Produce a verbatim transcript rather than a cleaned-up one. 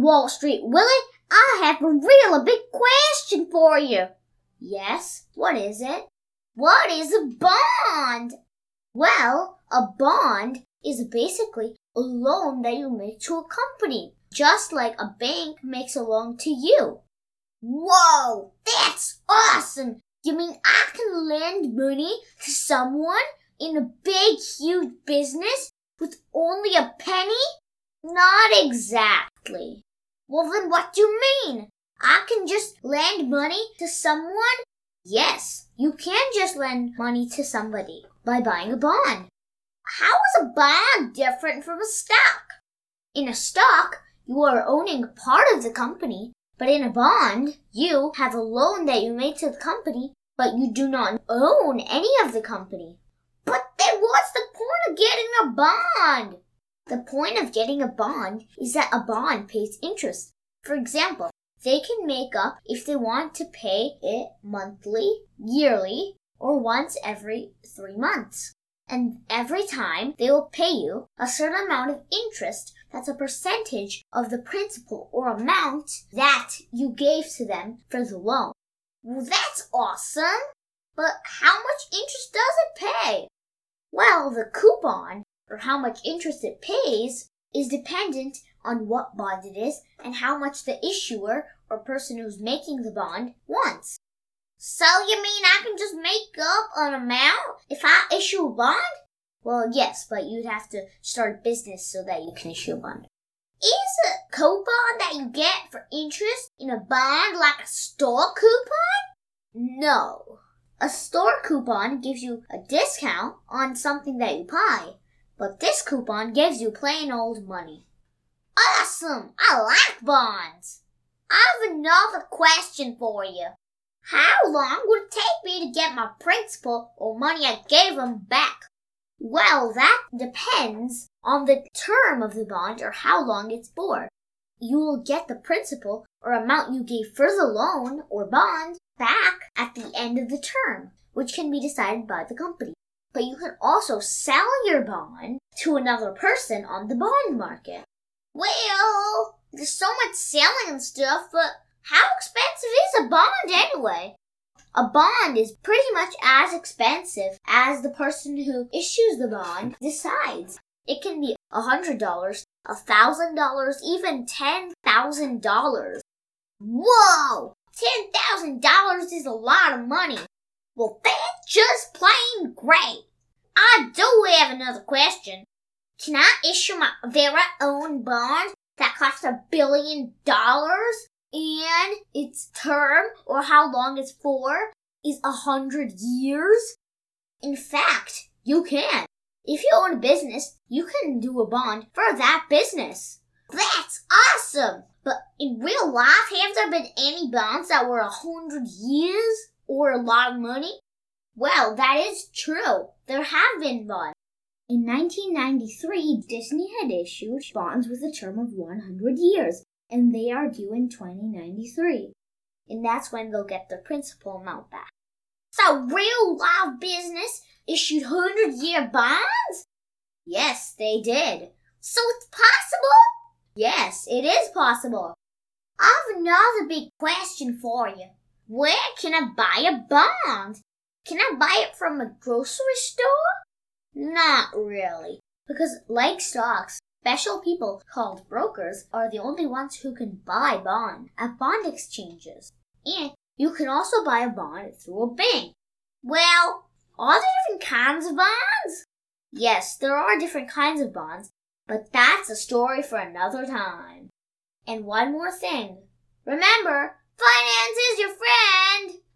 Wall Street Willie, I have a real big question for you. Yes, what is it? What is a bond? Well, a bond is basically a loan that you make to a company, just like a bank makes a loan to you. Whoa, that's awesome! You mean I can lend money to someone in a big, huge business with only a penny? Not exactly. Well, then what do you mean? I can just lend money to someone? Yes, you can just lend money to somebody by buying a bond. How is a bond different from a stock? In a stock, you are owning part of the company, but in a bond, you have a loan that you made to the company, but you do not own any of the company. But then what's the point of getting a bond? The point of getting a bond is that a bond pays interest. For example, they can make up if they want to pay it monthly, yearly, or once every three months. And every time, they will pay you a certain amount of interest that's a percentage of the principal or amount that you gave to them for the loan. Well, that's awesome! But how much interest does it pay? Well, the coupon, or how much interest it pays, is dependent on what bond it is and how much the issuer or person who's making the bond wants. So you mean I can just make up an amount if I issue a bond? Well, yes, but you'd have to start a business so that you can issue a bond. Is a coupon that you get for interest in a bond like a store coupon? No. A store coupon gives you a discount on something that you buy, but this coupon gives you plain old money. Awesome! I like bonds! I have another question for you. How long would it take me to get my principal or money I gave him back? Well, that depends on the term of the bond or how long it's for. You will get the principal or amount you gave for the loan or bond back at the end of the term, which can be decided by the company. But you can also sell your bond to another person on the bond market. Well, there's so much selling and stuff, but how expensive is a bond anyway? A bond is pretty much as expensive as the person who issues the bond decides. It can be one hundred dollars, one thousand dollars, even ten thousand dollars. Whoa! ten thousand dollars is a lot of money. Well, that's just plain great. I do have another question. Can I issue my very own bond that costs a billion dollars? And its term, or how long it's for, is a hundred years? In fact, you can. If you own a business, you can do a bond for that business. That's awesome! But in real life, have there been any bonds that were a hundred years or a lot of money? Well, that is true. There have been bonds. In nineteen ninety-three, Disney had issued bonds with a term of one hundred years. And they are due in twenty ninety-three. And that's when they'll get their principal amount back. So real life business issued hundred-year bonds? Yes, they did. So it's possible? Yes, it is possible. I have another big question for you. Where can I buy a bond? Can I buy it from a grocery store? Not really, because like stocks, special people called brokers are the only ones who can buy bonds at bond exchanges. And you can also buy a bond through a bank. Well, are there different kinds of bonds? Yes, there are different kinds of bonds, but that's a story for another time. And one more thing. Remember, finance is your friend!